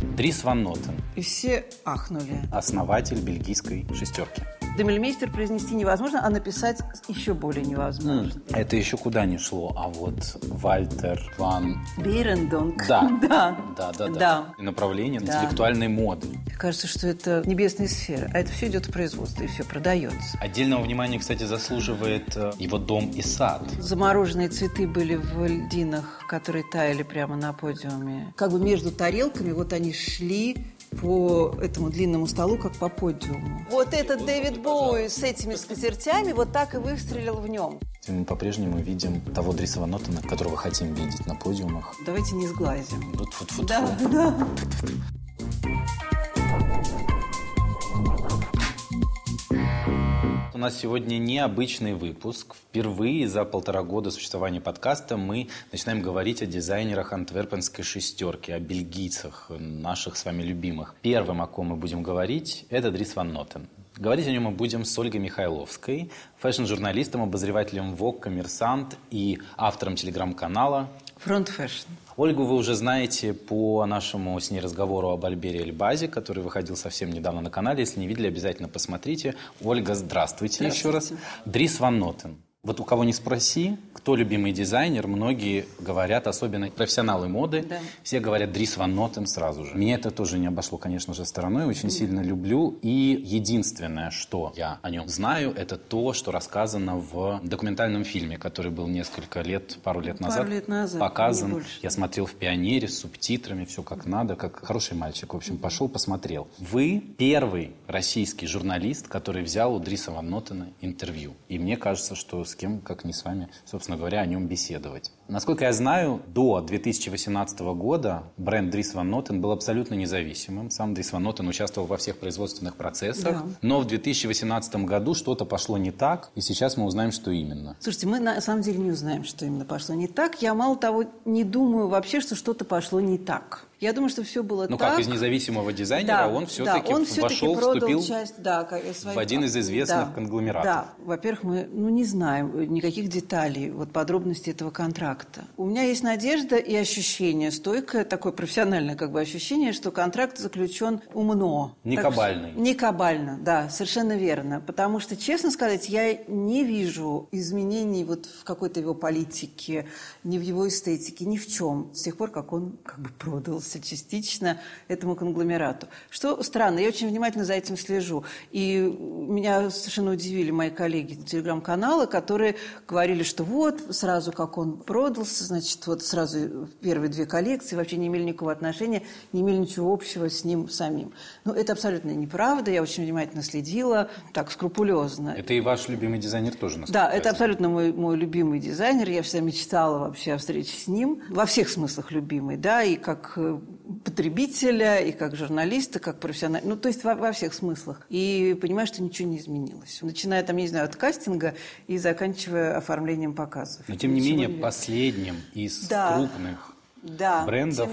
Дрис Ван Нотен. И все ахнули. Основатель бельгийской шестерки. Демельмейстер произнести невозможно, а написать еще более невозможно. Это еще куда ни шло, а вот Вальтер Ван... Берендонк. Да. Направление интеллектуальной моды. Мне кажется, что это небесная сфера, а это все идет в производство и все продается. Отдельного внимания, кстати, заслуживает его дом и сад. Замороженные цветы были в льдинах, которые таяли прямо на подиуме. Как бы между тарелками вот они шли по этому длинному столу, как по подиуму. Вот этот Дэвид Боуи с этими скатертями вот так и выстрелил в нем. Мы по-прежнему видим того Дриса Ван Нотена, которого хотим видеть на подиумах. Давайте не сглазим. Фу-фу-фу. Да. У нас сегодня необычный выпуск. Впервые за 1,5 года существования подкаста мы начинаем говорить о дизайнерах антверпенской шестерки, о бельгийцах, наших с вами любимых. Первым, о ком мы будем говорить, это Дрис Ван Нотен. Говорить о нем мы будем с Ольгой Михайловской, фэшн-журналистом, обозревателем Vogue, Коммерсант и автором телеграм-канала «Фронт Фэшн». Ольгу вы уже знаете по нашему с ней разговору об Альбере Эльбазе, который выходил совсем недавно на канале. Если не видели, обязательно посмотрите. Ольга, здравствуйте еще раз. Дрис Ван Нотен. Вот у кого не спроси, кто любимый дизайнер, многие говорят, особенно профессионалы моды, все говорят Дрис Ван Нотен сразу же. Меня это тоже не обошло, конечно же, стороной, очень сильно люблю. И единственное, что я о нем знаю, это то, что рассказано в документальном фильме, который был пару лет назад показан. Я смотрел в «Пионере» с субтитрами, все как надо, как хороший мальчик, в общем, пошел, посмотрел. Вы первый российский журналист, который взял у Дриса Ван Нотена интервью. И мне кажется, что с кем, как не с вами, собственно говоря, о нем беседовать. Насколько я знаю, до 2018 года бренд Дрис Ван Нотен был абсолютно независимым. Сам Дрис Ван Нотен участвовал во всех производственных процессах. Да. Но в 2018 году что-то пошло не так, и сейчас мы узнаем, что именно. Слушайте, мы на самом деле не узнаем, что именно пошло не так. Я, мало того, не думаю вообще, что что-то пошло не так. Я думаю, что все было так. Как из независимого дизайнера он все-таки вошел, вступил в один из известных конгломератов. Да. Во-первых, мы не знаем никаких деталей, подробностей этого контракта. У меня есть надежда и ощущение, стойкое, такое профессиональное ощущение, что контракт заключен умно. Не кабально, да, совершенно верно. Потому что, честно сказать, я не вижу изменений в какой-то его политике, ни в его эстетике, ни в чем. С тех пор, как он продался частично этому конгломерату. Что странно, я очень внимательно за этим слежу. И меня совершенно удивили мои коллеги телеграм-канала, которые говорили, что сразу как он продался, сразу первые 2 коллекции вообще не имели никакого отношения, не имели ничего общего с ним самим. Но это абсолютно неправда, я очень внимательно следила, так, скрупулезно. Это и ваш любимый дизайнер тоже, насколько я знаю. Да, это абсолютно мой любимый дизайнер, я всегда мечтала вообще о встрече с ним. Во всех смыслах любимый, и как потребителя, и как журналиста, как профессионального, то есть во всех смыслах. И понимаю, что ничего не изменилось. Начиная от кастинга и заканчивая оформлением показов. Но тем не менее, последним из крупных брендов,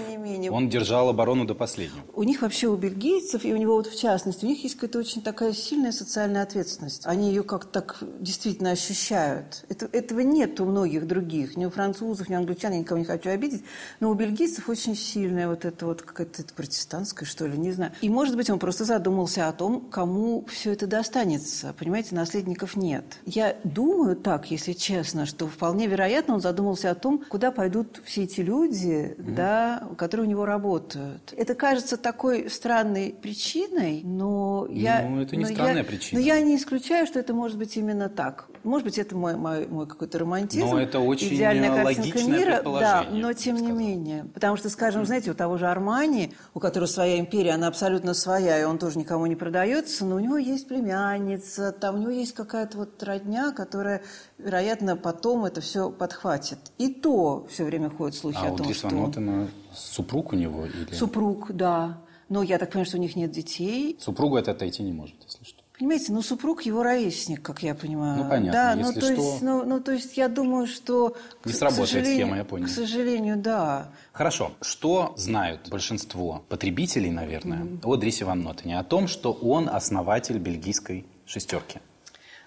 он держал оборону до последнего. У них вообще, у бельгийцев, и у него в частности, у них есть какая-то очень такая сильная социальная ответственность. Они ее как-то так действительно ощущают. Этого нет у многих других. Ни у французов, ни у англичан, я никого не хочу обидеть. Но у бельгийцев очень сильная какая-то протестантская, что ли, не знаю. И, может быть, он просто задумался о том, кому все это достанется. Понимаете, наследников нет. Я думаю так, если честно, что вполне вероятно он задумался о том, куда пойдут все эти люди, которые у него работают. Это кажется такой странной причиной, но я... Ну, это не странная причина. Но я не исключаю, что это может быть именно так. Может быть, это мой какой-то романтизм. Но это очень логичное мира, предположение. Да, но тем не менее. Потому что, скажем, знаете, у того же Армани, у которого своя империя, она абсолютно своя, и он тоже никому не продается, но у него есть племянница, там у него есть какая-то родня, которая, вероятно, потом это все подхватит. И то все время ходят слухи о том, что... Нотена, супруг у него? Или... Супруг, да. Но я так понимаю, что у них нет детей. Супругу это отойти не может, если что. Понимаете, супруг его ровесник, как я понимаю. Понятно, да, если то что... Есть, то есть я думаю, что... Не сработает схема, я понял. К сожалению, да. Хорошо. Что знают большинство потребителей, наверное, о Дрисе Ван Нотене? О том, что он основатель бельгийской шестерки.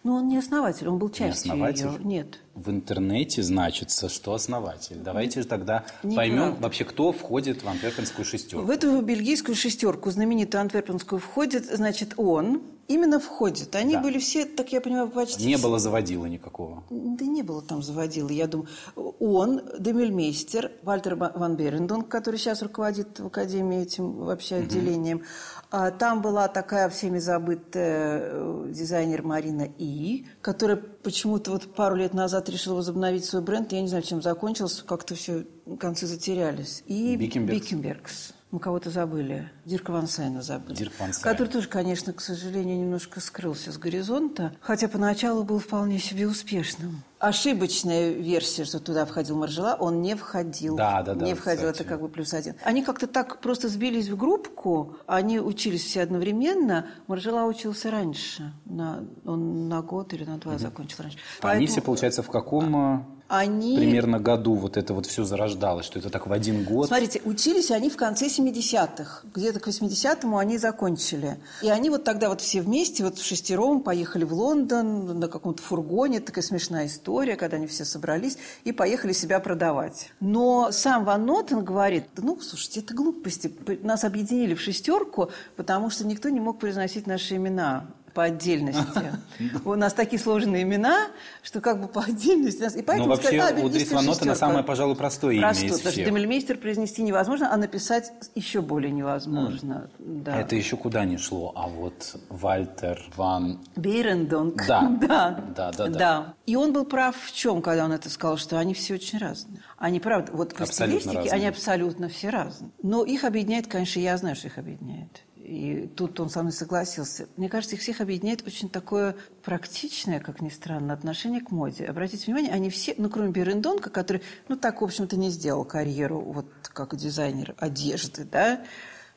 Но он не основатель, он был частью ее. Нет. В интернете значится, что основатель. Давайте же тогда поймем вообще, кто входит в антверпенскую шестерку. В эту бельгийскую шестерку, знаменитую антверпенскую, входит, значит, он. Именно входит. Они были все, так я понимаю, почти... Не было заводила никакого. Да не было там заводила, я думаю. Он, Демельмейстер, Вальтер Ван Берендонк, который сейчас руководит в академии этим вообще отделением. Там была такая всеми забытая дизайнер Марина Ии, которая почему-то вот пару лет назад решила возобновить свой бренд. Я не знаю, чем закончилось, как-то все, концы затерялись. И Биккембергс. Мы кого-то забыли. Дирка Ван Сейна забыли. Дирк Ван Сейн. Который тоже, конечно, к сожалению, немножко скрылся с горизонта. Хотя поначалу был вполне себе успешным. Ошибочная версия, что туда входил Маржела, он не входил. Да. Не входил, кстати. Это как бы плюс один. Они как-то так просто сбились в группку. Они учились все одновременно. Маржела учился раньше. Он на год или на два закончил раньше. Поэтому... Они все, получается, в каком... Они... Примерно году вот это вот все зарождалось, что это так в один год. Смотрите, учились они в конце 70-х. Где-то к 80-му они закончили. И они вот тогда вот все вместе, вот вшестером поехали в Лондон на каком-то фургоне. Такая смешная история, когда они все собрались и поехали себя продавать. Но сам Ван Нотен говорит, ну, слушайте, это глупости. Нас объединили в шестерку, потому что никто не мог произносить наши имена. По отдельности. У нас такие сложные имена, что как бы по отдельности. И поэтому, но вообще у Дрис Ван Нотена самое, пожалуй, простое имя из всех. Потому что Демельмейстер произнести невозможно, а написать еще более невозможно. Да. Это еще куда не шло. А вот Вальтер Ван... Берендонк. Да. И он был прав в чем, когда он это сказал, что они все очень разные. Они, правда, вот по стилистике они абсолютно все разные. Но их объединяет, конечно, я знаю, что их объединяет. И тут он со мной согласился. Мне кажется, их всех объединяет очень такое практичное, как ни странно, отношение к моде. Обратите внимание, они все, ну, кроме Берендонка, который, ну, так, в общем-то, не сделал карьеру, вот, как дизайнер одежды, да,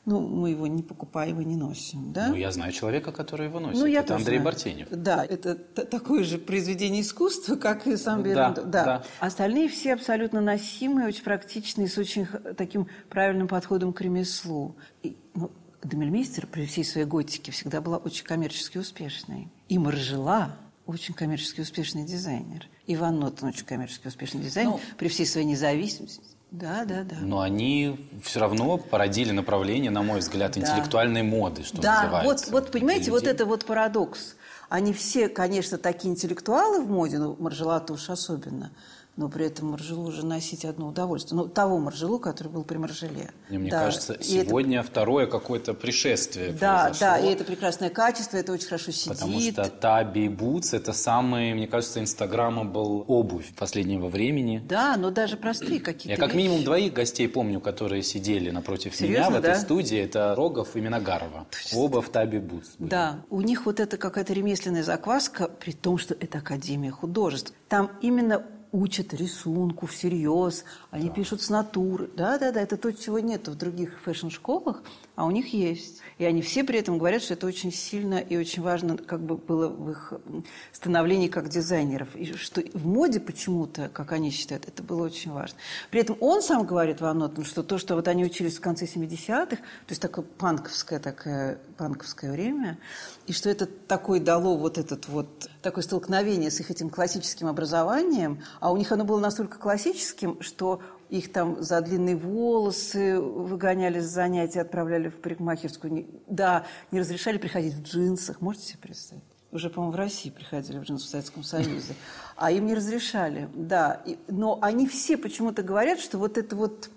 ну, мы его не покупаем и не носим, да? Ну, я знаю человека, который его носит. Ну, это Андрей Бартенев. Да, это такое же произведение искусства, как и сам Берендонк. Да. Остальные все абсолютно носимые, очень практичные, с очень таким правильным подходом к ремеслу. И, ну, Демельмейстер при всей своей готике всегда была очень коммерчески успешной. И Маржела очень коммерчески успешный дизайнер. И Ван Нотен очень коммерчески успешный дизайнер, ну, при всей своей независимости. Да. Но они все равно породили направление, на мой взгляд, интеллектуальной моды, что называется. Да, вот понимаете, вот это вот парадокс. Они все, конечно, такие интеллектуалы в моде, но Маржела-то уж особенно. Но при этом Маржелу уже носить одно удовольствие. Ну, того Маржелу, который был при Маржеле. Мне кажется, сегодня это... второе какое-то пришествие произошло. Да, и это прекрасное качество, это очень хорошо сидит. Потому что Таби Бутс – это самый, мне кажется, инстаграмабл обувь последнего времени. Да, но даже простые какие-то. Я как минимум двоих гостей помню, которые сидели напротив меня в этой студии. Это Рогов и Минагарова. Точно. Оба в Таби Бутс были. Да, у них вот это какая-то ремесленная закваска, при том, что это Академия художеств. Там именно... учат рисунку всерьез, они пишут с натуры. Да, это то, чего нет в других фэшн-школах, а у них есть. И они все при этом говорят, что это очень сильно и очень важно, как бы было в их становлении как дизайнеров. И что в моде почему-то, как они считают, это было очень важно. При этом он сам говорит, Ван Нотен, что то, что вот они учились в конце 70-х, то есть такое панковское время, и что это такое дало вот этот вот такое столкновение с их этим классическим образованием, а у них оно было настолько классическим, что их там за длинные волосы выгоняли с занятий, отправляли в парикмахерскую. Да, не разрешали приходить в джинсах. Можете себе представить? Уже, по-моему, в России приходили в джинсы в Советском Союзе. А им не разрешали, да. Но они все почему-то говорят, что вот это вот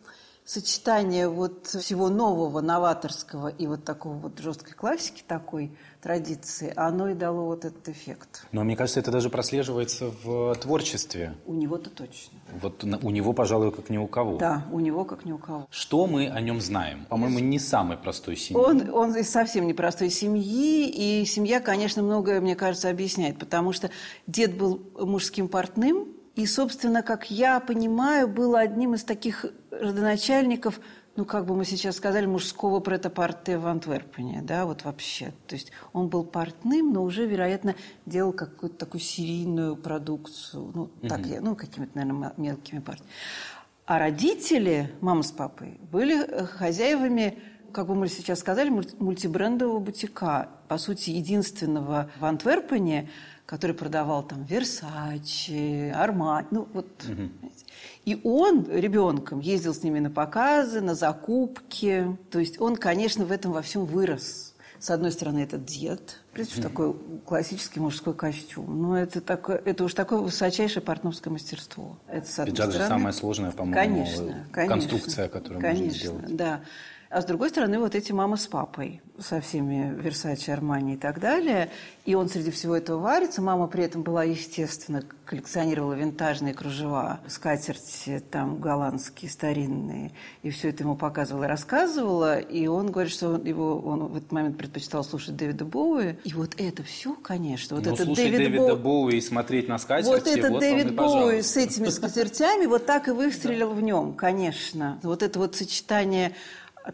сочетание вот всего нового, новаторского и вот такого вот жесткой классики такой, традиции, оно и дало вот этот эффект. Но мне кажется, это даже прослеживается в творчестве. У него-то точно. Вот у него, пожалуй, как ни у кого. Да, у него как ни у кого. Что мы о нем знаем? По-моему, не самой простой семьи. Он из совсем непростой семьи, и семья, конечно, многое, мне кажется, объясняет, потому что дед был мужским портным, и, собственно, как я понимаю, был одним из таких родоначальников, ну, как бы мы сейчас сказали, мужского претапорте в Антверпене, да, вот вообще. То есть он был портным, но уже, вероятно, делал какую-то такую серийную продукцию, какими-то, наверное, мелкими партиями. А родители, мама с папой, были хозяевами, как бы мы сейчас сказали, мультибрендового бутика, по сути, единственного в Антверпене, который продавал там Версаче, Армани, ну вот. И он ребенком ездил с ними на показы, на закупки. То есть он, конечно, в этом во всем вырос. С одной стороны, этот дед, прежде всего, такой классический мужской костюм. Но это уж такое высочайшее портновское мастерство. Это, с одной стороны, же самая сложная, по-моему, конечно, конструкция, которую можно сделать. Конечно, да. А с другой стороны, вот эти мама с папой со всеми Версаче, Армани и так далее. И он среди всего этого варится. Мама при этом была, естественно, коллекционировала винтажные кружева, скатерти там голландские, старинные. И все это ему показывала и рассказывала. И он говорит, что он в этот момент предпочитал слушать Дэвида Боуи. И вот это все, конечно. Вот это слушать Дэвида Боуи и смотреть на скатерти. Вот это вот Дэвид Боуи с этими скатертями вот так и выстрелил в нем, конечно. Вот это вот сочетание...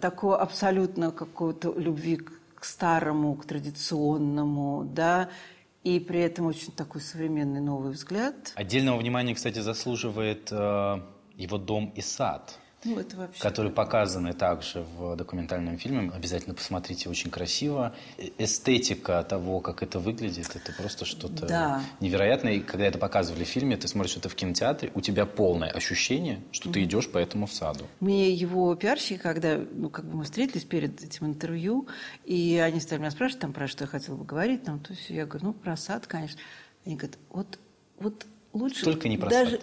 такого абсолютно какого-то любви к старому, к традиционному, да, и при этом очень такой современный новый взгляд. Отдельного внимания, кстати, заслуживает его дом и сад, ну, это вообще... которые показаны также в документальном фильме. Обязательно посмотрите, очень красиво. Эстетика того, как это выглядит, это просто что-то невероятное. И когда это показывали в фильме, ты смотришь это в кинотеатре, у тебя полное ощущение, что ты идешь по этому саду. Мне его пиарщики, когда мы встретились перед этим интервью, и они стали меня спрашивать, про что я хотела бы говорить, то есть я говорю, про сад, конечно. Они говорят, лучше только не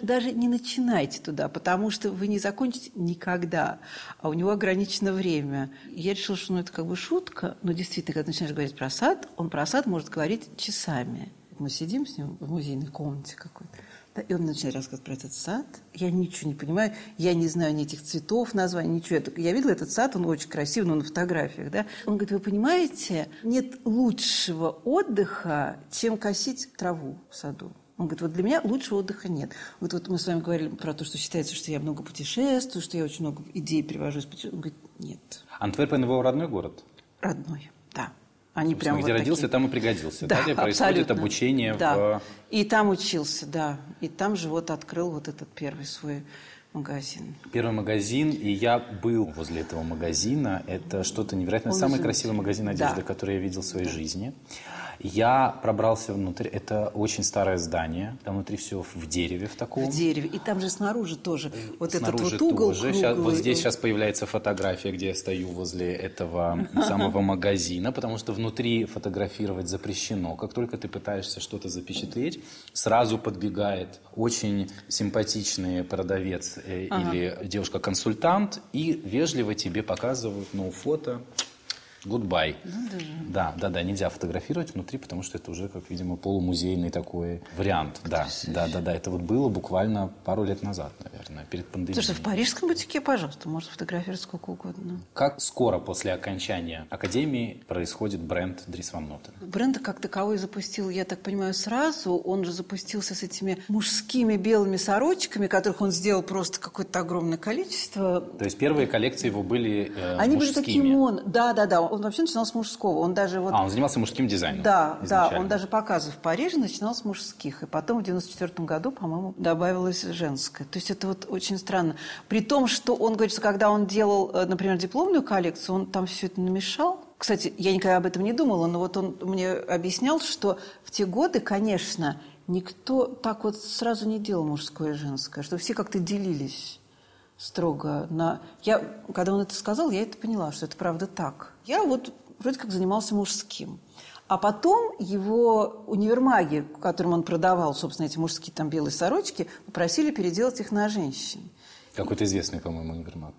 даже не начинайте туда, потому что вы не закончите никогда, а у него ограничено время. Я решила, что это как бы шутка, но действительно, когда начинаешь говорить про сад, он про сад может говорить часами. Мы сидим с ним в музейной комнате какой-то, да, и он начинает рассказывать про этот сад. Я ничего не понимаю, я не знаю ни этих цветов, названий, ничего. Я видела этот сад, он очень красивый, но на фотографиях. Да? Он говорит, вы понимаете, нет лучшего отдыха, чем косить траву в саду. Он говорит, для меня лучшего отдыха нет. Вот мы с вами говорили про то, что считается, что я много путешествую, что я очень много идей привожу из путешествий. Он говорит, нет. Антверпен его родной город? Родной, да. Они прямо где родился, там и пригодился. Да, далее происходит обучение в... И там учился, да. И там же открыл этот первый свой магазин. Первый магазин, и я был возле этого магазина. Это что-то невероятное. Самый красивый магазин одежды, который я видел в своей жизни. Я пробрался внутрь. Это очень старое здание. Там внутри все в дереве в таком. В дереве. И там же снаружи тоже. Снаружи этот угол тоже. Сейчас появляется фотография, где я стою возле этого самого магазина, потому что внутри фотографировать запрещено. Как только ты пытаешься что-то запечатлеть, сразу подбегает очень симпатичный продавец или девушка-консультант и вежливо тебе показывают фото. Goodbye. Да, нельзя фотографировать внутри, потому что это уже, как, видимо, полумузейный такой вариант. Да, это было буквально пару лет назад, наверное, перед пандемией. Слушай, в парижском бутике, пожалуйста, можно фотографировать сколько угодно. Как скоро после окончания академии происходит бренд Дрис Ван Нотен? Бренд как таковой запустил, я так понимаю, сразу. Он же запустился с этими мужскими белыми сорочками, которых он сделал просто какое-то огромное количество. То есть первые коллекции его были они мужскими. Были такие моно. Да. Он вообще начинал с мужского. Он даже он занимался мужским дизайном. Да, он даже показы в Париже начинал с мужских. И потом в 1994 году, по-моему, добавилось женское. То есть это очень странно. При том, что он говорит, что когда он делал, например, дипломную коллекцию, он там все это намешал. Кстати, я никогда об этом не думала, но он мне объяснял, что в те годы, конечно, никто так сразу не делал мужское и женское, что все как-то делились. Строго на... Когда он это сказал, я это поняла, что это правда так. Я вроде как занимался мужским. А потом его универмаги, которым он продавал, собственно, эти мужские там белые сорочки, попросили переделать их на женщин. Какой-то известный, по-моему, универмаг.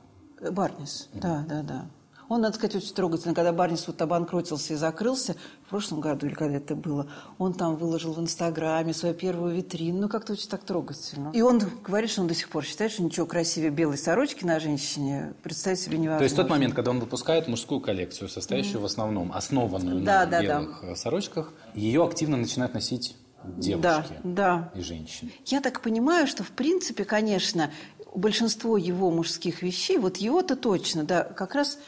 Барнис, да. Он, надо сказать, очень трогательно, когда Барнис обанкротился и закрылся, в прошлом году, или когда это было, он там выложил в Инстаграме свою первую витрину, как-то очень так трогательно. И он говорит, что он до сих пор считает, что ничего красивее белой сорочки на женщине представить себе невозможно. То есть тот момент, когда он выпускает мужскую коллекцию, состоящую в основном, основанную на белых сорочках, ее активно начинают носить девушки и женщины. Я так понимаю, что, в принципе, конечно, большинство его мужских вещей, его-то точно, как раз...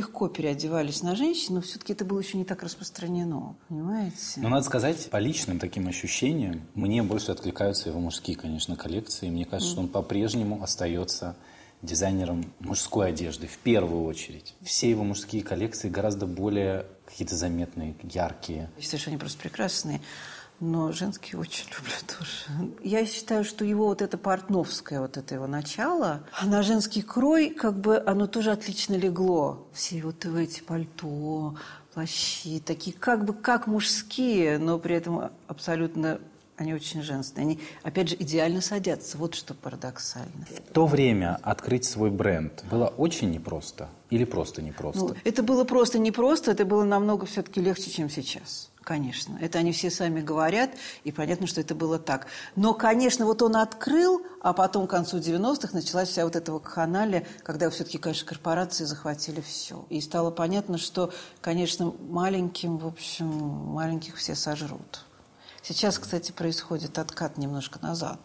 легко переодевались на женщин, но все-таки это было еще не так распространено, понимаете? Но надо сказать, по личным таким ощущениям, мне больше откликаются его мужские, конечно, коллекции. Мне кажется, что он по-прежнему остается дизайнером мужской одежды, в первую очередь. Все его мужские коллекции гораздо более какие-то заметные, яркие. Я считаю, что они просто прекрасные. но женские очень люблю тоже. Я считаю, что его вот это портновское, вот это его начало, на женский крой как бы оно тоже отлично легло. Все вот эти пальто, плащи, такие как бы как мужские, но при этом абсолютно... Они очень женственные. Они, опять же, идеально садятся. Вот что парадоксально. В то время открыть свой бренд было очень непросто или просто непросто? Ну, это было просто непросто. Это было намного все-таки легче, чем сейчас. Конечно. Это они все сами говорят. И понятно, что это было так. Но, конечно, вот он открыл, а потом к концу 90-х началась вся вот эта вакханалия, когда все-таки, конечно, корпорации захватили все. И стало понятно, что, конечно, маленьким, в общем, маленьких все сожрут. Сейчас, кстати, происходит откат немножко назад,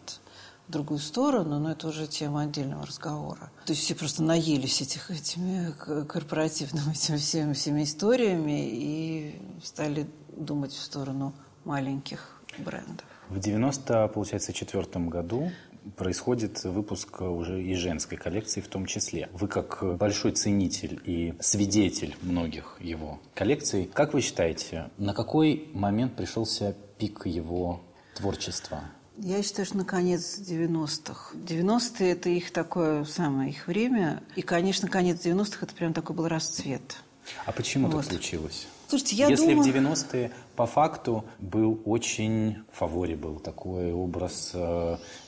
в другую сторону, но это уже тема отдельного разговора. То есть все просто наелись этими корпоративными всеми историями и стали думать в сторону маленьких брендов. В 1994 году происходит выпуск уже и женской коллекции в том числе. Вы как большой ценитель и свидетель многих его коллекций, как вы считаете, на какой момент пришелся пик его творчества? Я считаю, что на конец 90-х. 90-е – это их такое самое, их время. И, конечно, конец 90-х – это прям такой был расцвет. А почему вот так случилось? Слушайте, если в 90-е по факту был очень в фаворе был такой образ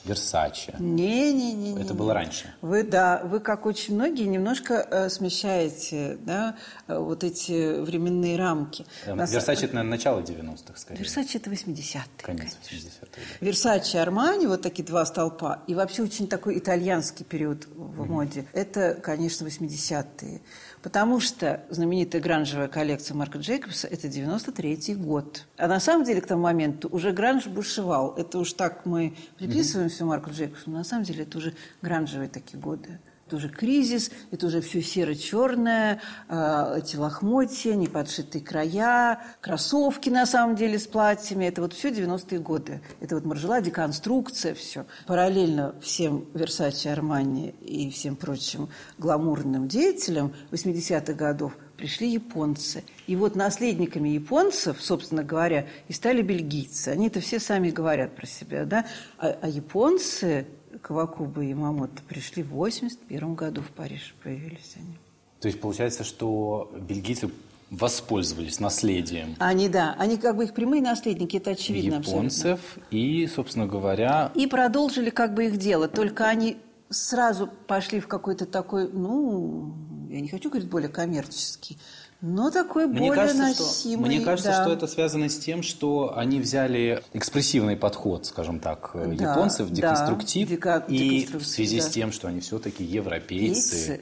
Версаче. Не-не-не. Это было раньше. Вы, как очень многие, немножко смещаете, да, вот эти временные рамки. Версаче это, наверное, начало 90-х, скорее. Версаче это 80-е. Конец 80-х. Да. Версаче, Армани, вот такие два столпа. И вообще очень такой итальянский период в моде. Это, конечно, 80-е. Потому что знаменитая гранжевая коллекция Марка Джейкобса – это 93-й год. А на самом деле к тому моменту уже гранж бушевал. Это уж так мы приписываем все Марку Джейкобсу, но на самом деле это уже гранжевые такие годы. Это уже кризис, это уже все серо-черное, эти лохмотья, неподшитые края, кроссовки на самом деле с платьями. Это вот все 90-е годы. Это вот Маржела, деконструкция, все. Параллельно всем Версаче, Армани и всем прочим гламурным деятелям 80-х годов пришли японцы. И вот наследниками японцев, собственно говоря, и стали бельгийцы. Они-то все сами говорят про себя, да? А японцы... Кавакуба и Мамото пришли в 1981 году в Париж, появились они. То есть получается, что бельгийцы воспользовались наследием. Они как бы их прямые наследники, это очевидно японцев абсолютно. И, собственно говоря... И продолжили как бы их дело, только они сразу пошли в какой-то такой, я не хочу говорить более коммерческий, но такой более носимый. Мне кажется, что это связано с тем, что они взяли экспрессивный подход, скажем так, японцев, деконструктив, и в связи с тем, что они все-таки европейцы.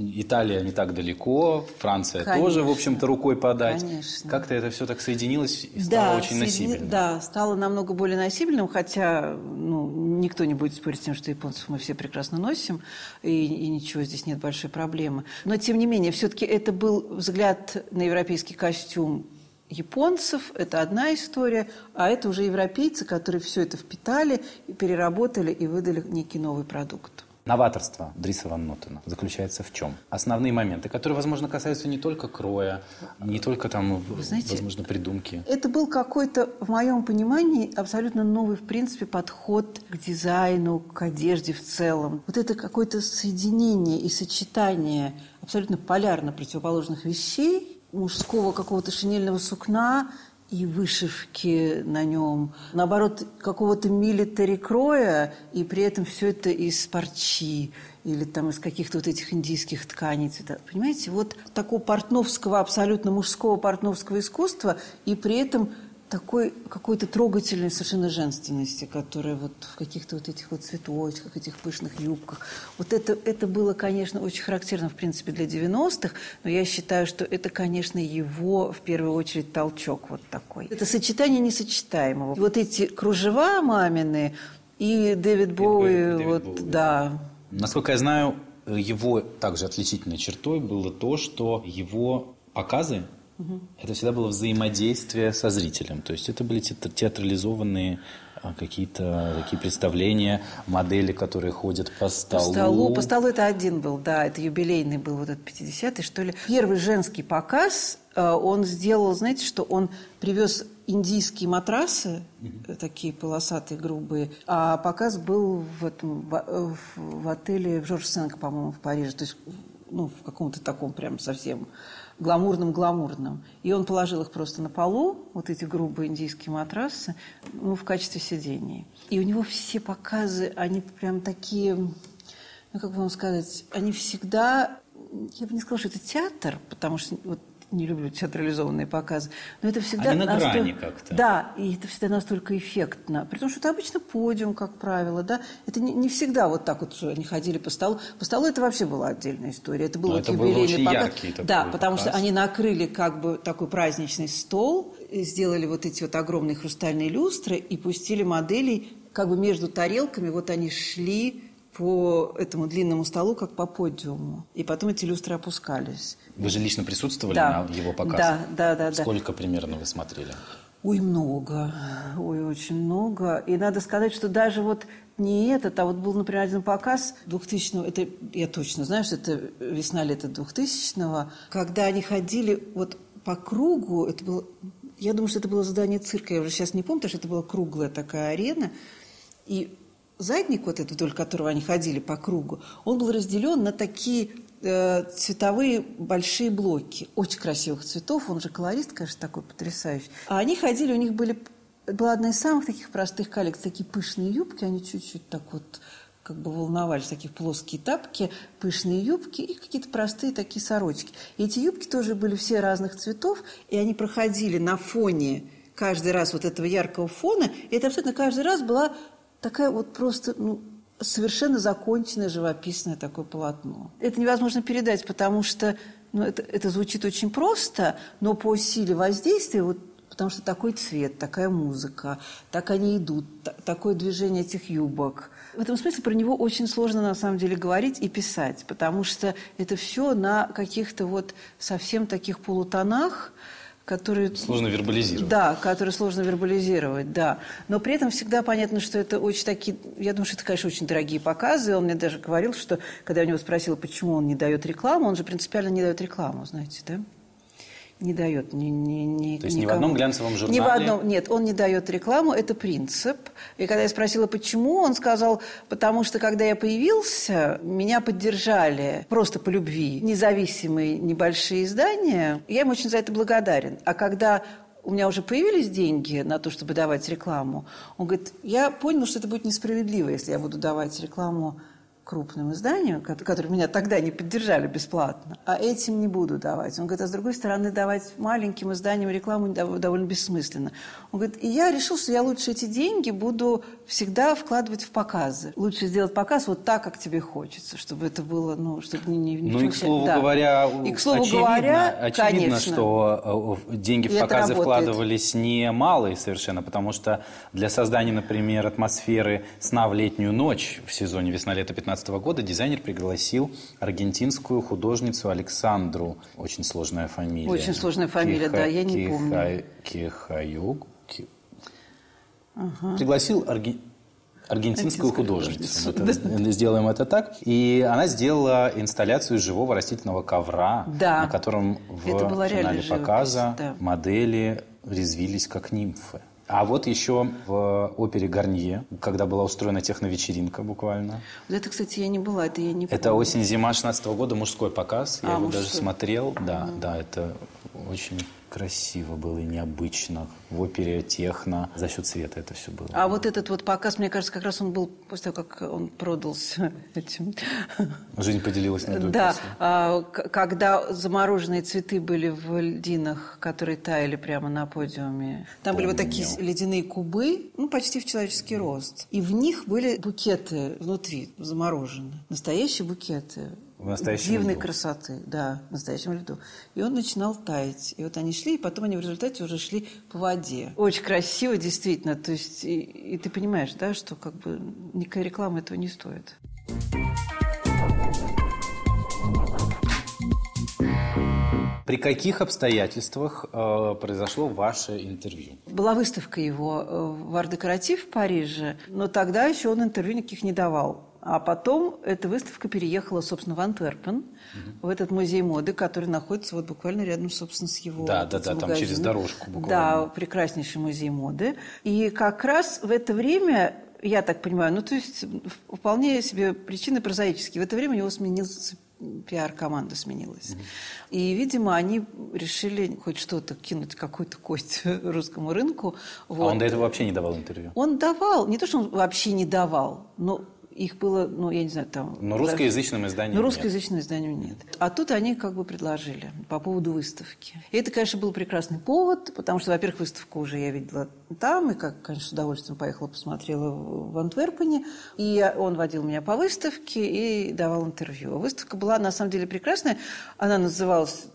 Италия не так далеко, Франция тоже, в общем-то, рукой подать. Конечно. Как-то это все так соединилось и стало очень носибельным. Да, стало намного более носибельным, хотя никто не будет спорить с тем, что японцев мы все прекрасно носим, и ничего, здесь нет большой проблемы. Но, тем не менее, все-таки это был взгляд на европейский костюм японцев, это одна история, а это уже европейцы, которые все это впитали, переработали и выдали некий новый продукт. Новаторство Дриса Ван Нотена заключается в чем? Основные моменты, которые, возможно, касаются не только кроя, не только там, знаете, возможно, придумки. Это был какой-то, в моем понимании, абсолютно новый, в принципе, подход к дизайну, к одежде в целом. Вот это какое-то соединение и сочетание абсолютно полярно противоположных вещей, мужского какого-то шинельного сукна и вышивки на нем, наоборот, какого-то милитари кроя, и при этом все это из парчи или там из каких-то вот этих индийских тканей. Понимаете, вот такого портновского, абсолютно мужского портновского искусства, и при этом такой какой-то трогательной совершенно женственности, которая вот в каких-то вот этих вот цветочках, этих пышных юбках. Вот это было, конечно, очень характерно, в принципе, для 90-х, но я считаю, что это, конечно, его, в первую очередь, толчок вот такой. Это сочетание несочетаемого. Вот эти кружева мамины и Дэвид Боуи, да. Насколько я знаю, его также отличительной чертой было то, что его показы, это всегда было взаимодействие со зрителем. То есть это были театрализованные какие-то такие представления, модели, которые ходят по столу. По столу это один был, да. Это юбилейный был, вот этот 50-й, что ли. Первый женский показ он сделал, знаете, что он привез индийские матрасы, такие полосатые, грубые. А показ был в отеле в Жорж-Сенк, по-моему, в Париже. То есть, ну, в каком-то таком прям совсем гламурном-гламурном. И он положил их просто на полу, вот эти грубые индийские матрасы, ну, в качестве сидений. И у него все показы, они прям такие, ну, как бы вам сказать, они всегда... Я бы не сказала, что это театр, потому что вот, не люблю театрализованные показы, но это всегда... Они на грани как-то. Да, и это всегда настолько эффектно. При том, что это обычно подиум, как правило, да. Это не всегда вот так вот, что они ходили по столу. По столу это вообще была отдельная история. Это был вот юбилейный показ. Да, потому что они накрыли как бы такой праздничный стол, сделали вот эти вот огромные хрустальные люстры и пустили моделей как бы между тарелками. Вот они шли... по этому длинному столу, как по подиуму. И потом эти люстры опускались. Вы же лично присутствовали на его показе? Да. Сколько примерно вы смотрели? Ой, много. Ой, очень много. И надо сказать, что даже вот не этот, а вот был, например, один показ 2000-го, это я точно знаю, что это весна-лето 2000-го, когда они ходили вот по кругу, это было, я думаю, что это было здание цирка, я уже сейчас не помню, потому что это была круглая такая арена, и задник, вот этот, вдоль которого они ходили по кругу, он был разделен на такие цветовые большие блоки. Очень красивых цветов. Он же колорист, конечно, такой потрясающий. А они ходили, у них была одна из самых таких простых коллекций. Такие пышные юбки, они чуть-чуть так вот как бы волновались. Такие плоские тапки, пышные юбки и какие-то простые такие сорочки. И эти юбки тоже были все разных цветов. И они проходили на фоне каждый раз вот этого яркого фона. И это абсолютно каждый раз была... такая вот просто, ну, совершенно законченное, живописное такое полотно. Это невозможно передать, потому что, ну, это звучит очень просто, но по силе воздействия, вот, потому что такой цвет, такая музыка, так они идут, такое движение этих юбок. В этом смысле про него очень сложно, на самом деле, говорить и писать, потому что это все на каких-то вот совсем таких полутонах, которые... Сложно вербализировать. Да, которые сложно вербализировать, да. Но при этом всегда понятно, что это очень такие... Я думаю, что это, конечно, очень дорогие показы. Он мне даже говорил, что... Когда я у него спросила, почему он не дает рекламу, он же принципиально не дает рекламу, знаете, да? Не дает ни, то есть никому. Ни в одном глянцевом журнале? Ни в одном, нет, он не дает рекламу, это принцип. И когда я спросила, почему, он сказал, потому что, когда я появился, меня поддержали просто по любви независимые небольшие издания. Я им очень за это благодарен. А когда у меня уже появились деньги на то, чтобы давать рекламу, он говорит, я понял, что это будет несправедливо, если я буду давать рекламу крупным изданиям, которые меня тогда не поддержали бесплатно, а этим не буду давать. Он говорит, а с другой стороны, давать маленьким изданиям рекламу довольно бессмысленно. Он говорит, и я решил, что я лучше эти деньги буду всегда вкладывать в показы. Лучше сделать показ вот так, как тебе хочется, чтобы это было, ну, чтобы не... Ну, и, к слову говоря, очевидно, что деньги в показы вкладывались немалые совершенно, потому что для создания, например, атмосферы сна в летнюю ночь в сезоне весна-лето 15 года дизайнер пригласил аргентинскую художницу Александру. Очень сложная фамилия. Очень сложная фамилия, Киха, да, я не помню. Кихаюк. Ага. Пригласил аргентинскую художницу. Да. Сделаем это так. И она сделала инсталляцию живого растительного ковра, да, на котором в финале показа модели резвились как нимфы. А вот еще в опере «Гарнье», когда была устроена техновечеринка буквально. Вот это, кстати, я не была, это я не помню. Это осень-зима 2016 года, мужской показ. Я его мужской. Даже смотрел. Да, да, это очень красиво было и необычно. В опере техно. За счет света это все было. А вот этот вот показ, мне кажется, как раз он был после того, как он продался этим. Жизнь поделилась на две. Да, когда замороженные цветы были в льдинах, которые таяли прямо на подиуме. Там были вот такие ледяные кубы, ну, почти в человеческий рост. И в них были букеты внутри замороженные. Настоящие букеты. В настоящем дивной льду. Красоты, да, в настоящем льду. И он начинал таять. И вот они шли, и потом они в результате уже шли по воде. Очень красиво, действительно. То есть, и ты понимаешь, да, что как бы никакая реклама этого не стоит. При каких обстоятельствах произошло ваше интервью? Была выставка его в «Ар-декоратив» в Париже, но тогда еще он интервью никаких не давал. А потом эта выставка переехала, собственно, в Антверпен, в этот музей моды, который находится вот буквально рядом, собственно, с его магазином. Да, да, да, там через дорожку буквально. Да, прекраснейший музей моды. И как раз в это время, я так понимаю, ну, то есть, вполне себе причины прозаические. В это время у него сменился пиар-команда сменилась. И, видимо, они решили хоть что-то кинуть, какую-то кость русскому рынку. Вот. А он до этого вообще не давал интервью? Он давал. Не то, что он вообще не давал, но их было, ну, я не знаю, там... Но русскоязычным изданием нет. А тут они как бы предложили по поводу выставки. И это, конечно, был прекрасный повод, потому что, во-первых, выставку уже я видела там, и, как, конечно, с удовольствием поехала, посмотрела в Антверпене. И он водил меня по выставке и давал интервью. Выставка была, на самом деле, прекрасная. Она называлась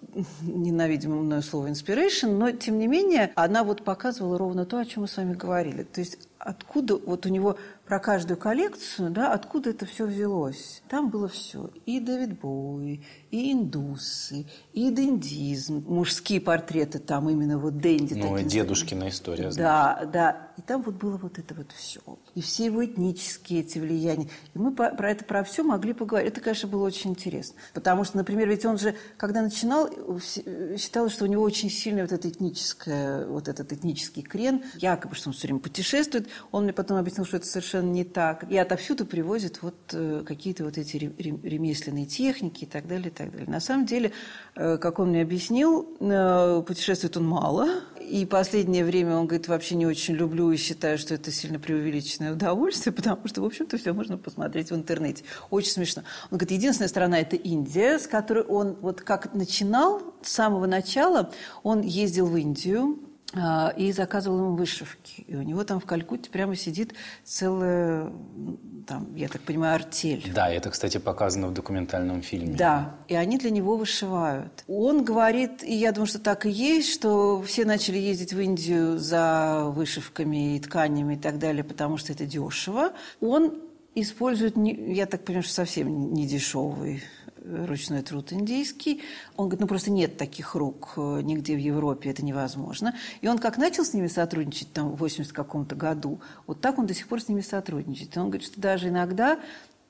ненавидимое мною слово «inspiration», но, тем не менее, она вот показывала ровно то, о чем мы с вами говорили. То есть откуда вот у него про каждую коллекцию, да, откуда это все взялось. Там было все. И Дэвид Боуи, и индусы, и дендизм. Мужские портреты там именно вот денди. Ну, и дедушкина история. Да, да. И там вот было вот это вот все. И все его этнические эти влияния. И мы про это, про все могли поговорить. Это, конечно, было очень интересно. Потому что, например, ведь он же, когда начинал, считалось, что у него очень сильный вот, этот этнический крен. Якобы, что он все время путешествует. Он мне потом объяснил, что это совершенно не так. И отовсюду привозят вот какие-то вот эти ремесленные техники и так далее, и так далее. На самом деле, как он мне объяснил, путешествует он мало. И последнее время он, говорит, вообще не очень люблю и считаю, что это сильно преувеличенное удовольствие, потому что, в общем-то, все можно посмотреть в интернете. Очень смешно. Он говорит, единственная страна – это Индия, с которой он вот как начинал, с самого начала он ездил в Индию, и заказывал ему вышивки. И у него там в Калькутте прямо сидит целая, там, я так понимаю, артель. Да, это, кстати, показано в документальном фильме. Да, и они для него вышивают. Он говорит, и я думаю, что так и есть, что все начали ездить в Индию за вышивками и тканями и так далее, потому что это дешево. Он использует, я так понимаю, что совсем не дешевый ручной труд индийский. Он говорит, ну просто нет таких рук нигде в Европе, это невозможно. И он как начал с ними сотрудничать там, в 80 каком-то году, вот так он до сих пор с ними сотрудничает. И он говорит, что даже иногда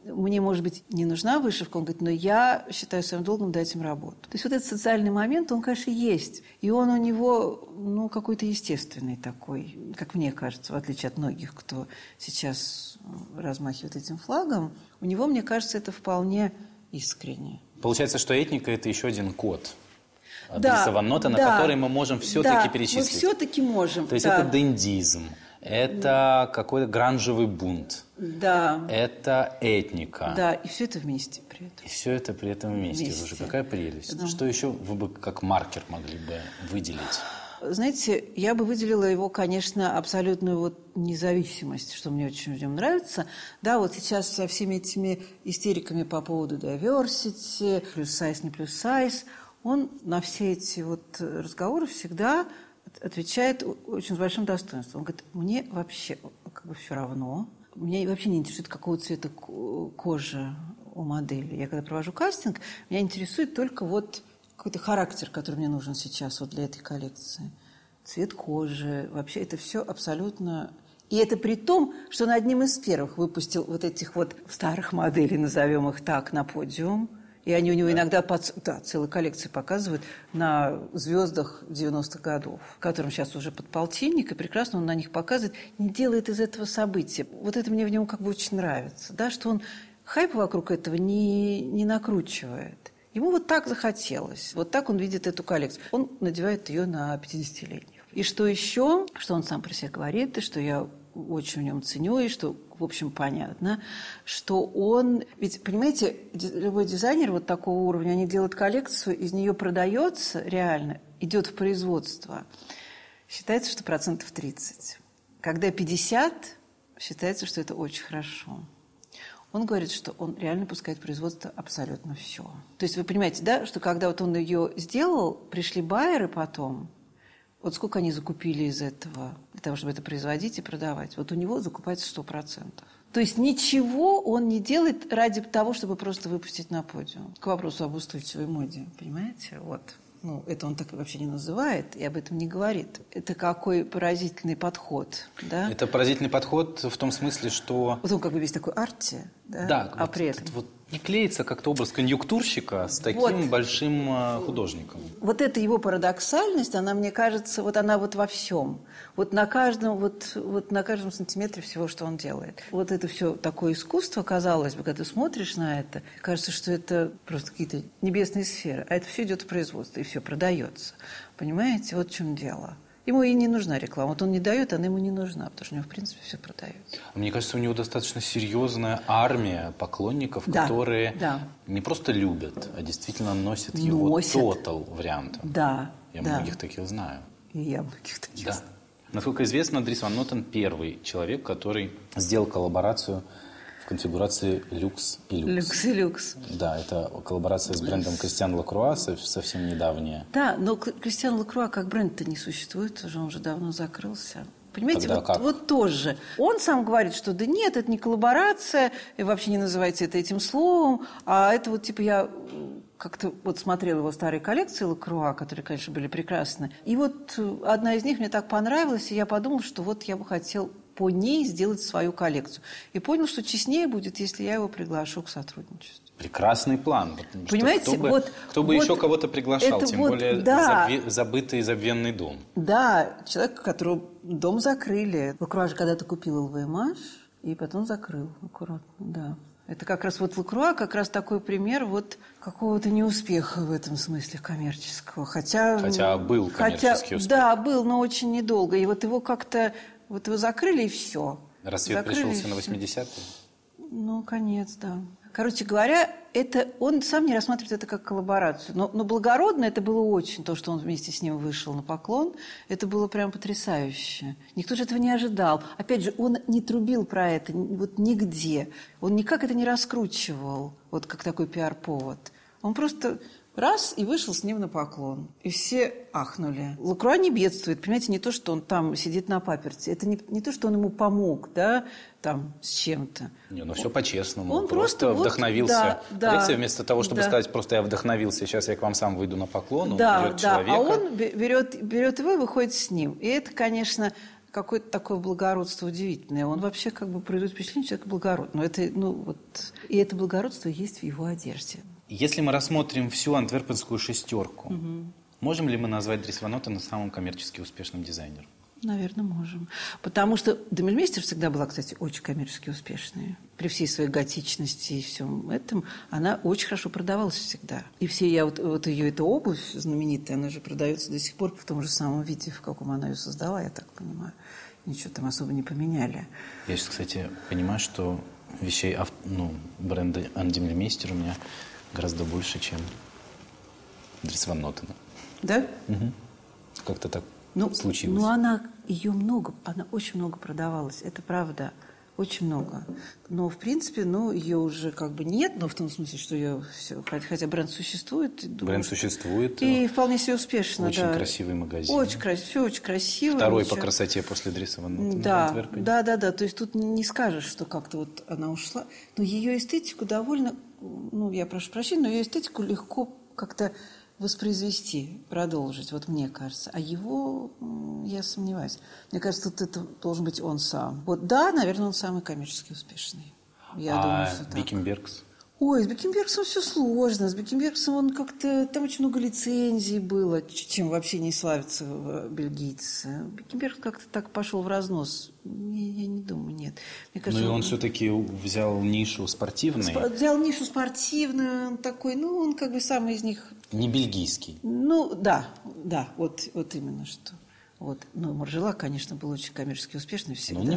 мне, может быть, не нужна вышивка, он говорит, но я считаю своим долгом дать им работу. То есть вот этот социальный момент, он, конечно, есть. И он у него, ну, какой-то естественный такой, как мне кажется, в отличие от многих, кто сейчас размахивает этим флагом. У него, мне кажется, это вполне искренне. Получается, что этника – это еще один код Дриса Ван Нотена, на который мы можем все-таки перечислить. Мы все-таки можем. То есть это дендизм, это какой-то гранжевый бунт, это этника. Да, и все это вместе при этом. И все это при этом вместе. Слушай, какая прелесть. Да. Что еще вы бы как маркер могли бы выделить? Знаете, я бы выделила его, конечно, абсолютную вот независимость, что мне очень в нем нравится. Да, вот сейчас со всеми этими истериками по поводу diversity, плюс-сайз, не плюс-сайз, он на все эти вот разговоры всегда отвечает очень с большим достоинством. Он говорит, мне вообще как бы все равно, меня вообще не интересует, какого цвета кожа у модели. Я когда провожу кастинг, меня интересует только вот какой-то характер, который мне нужен сейчас вот для этой коллекции. Цвет кожи. Вообще это все абсолютно... И это при том, что он одним из первых выпустил вот этих вот старых моделей, назовем их так, на подиум. И они у него иногда целые коллекции показывают на звездах 90-х годов, которым сейчас уже под полтинник, и прекрасно он на них показывает, не делает из этого события. Вот это мне в нем как бы очень нравится, да, что он хайп вокруг этого не накручивает. Ему вот так захотелось, вот так он видит эту коллекцию. Он надевает ее на 50-летних. И что еще, что он сам про себя говорит, и что я очень в нем ценю, и что, в общем, понятно, что он... Ведь, понимаете, любой дизайнер вот такого уровня, они делают коллекцию, из нее продается реально, идет в производство. Считается, что 30%. Когда 50%, считается, что это очень хорошо. Он говорит, что он реально пускает в производство абсолютно все. То есть вы понимаете, да, что когда вот он ее сделал, пришли байеры потом, вот сколько они закупили из этого, для того, чтобы это производить и продавать. Вот у него закупается 100%. То есть ничего он не делает ради того, чтобы просто выпустить на подиум. К вопросу об устойчивой моде, понимаете, вот. Ну, это он так вообще не называет и об этом не говорит. Это какой поразительный подход, да? Это поразительный подход в том смысле, что... Вот он как бы весь такой арти. да? Да, а вот, при этом... Вот не клеится как-то образ конъюнктурщика с таким вот большим художником. Вот эта его парадоксальность, она, мне кажется, вот она вот во всем. Вот на каждом, вот на каждом сантиметре всего, что он делает. Вот это все такое искусство, казалось бы, когда ты смотришь на это, кажется, что это просто какие-то небесные сферы. А это все идет в производство, и все продается. Понимаете, вот в чем дело. Ему и не нужна реклама. Вот он не дает, она ему не нужна, потому что у него, в принципе, все продается. Мне кажется, у него достаточно серьезная армия поклонников, да, которые не просто любят, а действительно носят его тотал вариантом. Да. Я многих таких знаю. И я многих таких знаю. Насколько известно, Дрис Ван Нотен первый человек, который сделал коллаборацию в конфигурации люкс и люкс. Люкс и люкс. Да, это коллаборация с брендом Кристиан Лакруа, совсем недавняя. Да, но Кристиан Лакруа как бренд-то не существует, уже он уже давно закрылся. Понимаете, вот тоже. Он сам говорит, что да нет, это не коллаборация, и вообще не называйте это этим словом, а это вот типа я... Как-то вот смотрела его старые коллекции Лакруа, которые, конечно, были прекрасны. И вот одна из них мне так понравилась, и я подумала, что вот я бы хотел по ней сделать свою коллекцию. И понял, что честнее будет, если я его приглашу к сотрудничеству. Прекрасный план. Понимаете, кто бы еще кого-то приглашал, тем более забытый и забвенный дом. Да, человек, которого дом закрыли. Лакруа же когда-то купил ЛВМАШ, и потом закрыл аккуратно, да. Это как раз вот Лакруа, как раз такой пример вот какого-то неуспеха в этом смысле коммерческого. Хотя был коммерческий успех. Да, был, но очень недолго. И вот его как-то, вот его закрыли, и все. Рассвет пришелся на 80-е? Ну, конец, да. Короче говоря, это он сам не рассматривает это как коллаборацию. Но благородно это было очень, то, что он вместе с ним вышел на поклон. Это было прям потрясающе. Никто же этого не ожидал. Опять же, он не трубил про это вот нигде. Он никак это не раскручивал, вот как такой пиар-повод. Он просто раз и вышел с ним на поклон. И все ахнули. Лакруа не бедствует, понимаете, не то, что он там сидит на паперти. Это не то, что он ему помог, да, там, с чем-то. Не, ну все по-честному. Он просто вдохновился. Вот, Алексей, вместо того, чтобы сказать, просто я вдохновился, сейчас я к вам сам выйду на поклон, он берет человека. А он берет его и выходит с ним. И это, конечно, какое-то такое благородство удивительное. Он вообще как бы производит впечатление человека благородного. И это благородство есть в его одежде. Если мы рассмотрим всю антверпенскую шестерку, можем ли мы назвать Дрис Ван Нотена самым коммерчески успешным дизайнером? Наверное, можем. Потому что Демельмейстер всегда была, кстати, очень коммерчески успешной. При всей своей готичности и всем этом она очень хорошо продавалась всегда. И все ее эта обувь знаменитая, она же продается до сих пор в том же самом виде, в каком она ее создала, я так понимаю. Ничего там особо не поменяли. Я сейчас, кстати, понимаю, что вещей бренда Анн Демельмейстер у меня... гораздо больше, чем Дрис Ван Нотена. Да? Угу. Как-то так случилось. Ну, она очень много продавалась, это правда, очень много. Но, в принципе, ее уже как бы нет, но в том смысле, что ее все, хотя бренд существует. Бренд существует. И вполне себе успешно, Очень красивый магазин. Очень красивый, все очень красиво. Второй по красоте после Дриса Ван Нотена. Да. То есть тут не скажешь, что как-то вот она ушла. Но ее эстетику довольно... я прошу прощения, но ее эстетику легко как-то воспроизвести, продолжить, вот мне кажется. А его, я сомневаюсь. Мне кажется, тут это должен быть он сам. Наверное, он самый коммерчески успешный. Я думаю, что так. Биккембергс? С Биккембергсом все сложно. С Биккембергсом он как-то... Там очень много лицензий было, чем вообще не славятся бельгийцы. Биккембергс как-то так пошел в разнос. Я не думаю, нет. Кажется, он все-таки взял нишу спортивную. Взял нишу спортивную, он такой, он как бы самый из них... Не бельгийский. Вот именно что. Маржела, конечно, был очень коммерчески успешный всегда. Но он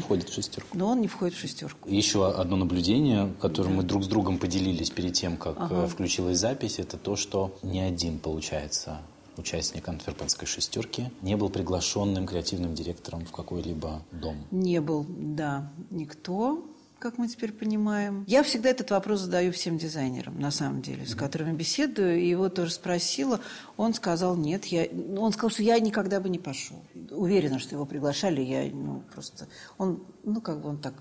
не входит в шестерку. Еще одно наблюдение, которое мы друг с другом поделились перед тем, как включилась запись, это то, что ни один, получается, участник антверпенской шестерки не был приглашенным креативным директором в какой-либо дом. Не был, никто, как мы теперь понимаем. Я всегда этот вопрос задаю всем дизайнерам, на самом деле, с которыми беседую. И его тоже спросила. Он сказал, нет. Он сказал, что я никогда бы не пошел. Уверена, что его приглашали. Человек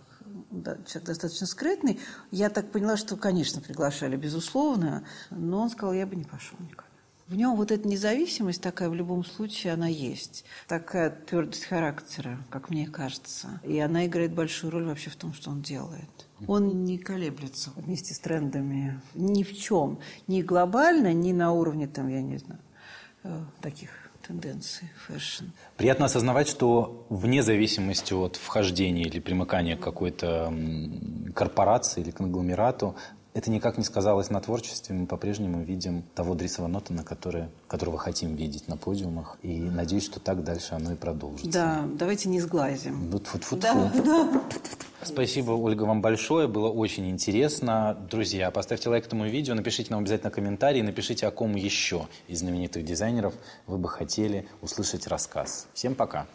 достаточно скрытный. Я так поняла, что, конечно, приглашали, безусловно. Но он сказал, я бы не пошел никогда. В нем вот эта независимость такая, в любом случае, она есть. Такая твердость характера, как мне кажется. И она играет большую роль вообще в том, что он делает. Он не колеблется вместе с трендами ни в чем. Ни глобально, ни на уровне, там, я не знаю, таких... тенденции, фэшн. Приятно осознавать, что вне зависимости от вхождения или примыкания к какой-то корпорации или конгломерату, это никак не сказалось на творчестве. Мы по-прежнему видим того Дриса Ван Нотена, которого хотим видеть на подиумах. И надеюсь, что так дальше оно и продолжится. Да, давайте не сглазим. Фу-фу-фу. Да. Спасибо, Ольга, вам большое. Было очень интересно. Друзья, поставьте лайк этому видео, напишите нам обязательно комментарий, напишите, о ком еще из знаменитых дизайнеров вы бы хотели услышать рассказ. Всем пока!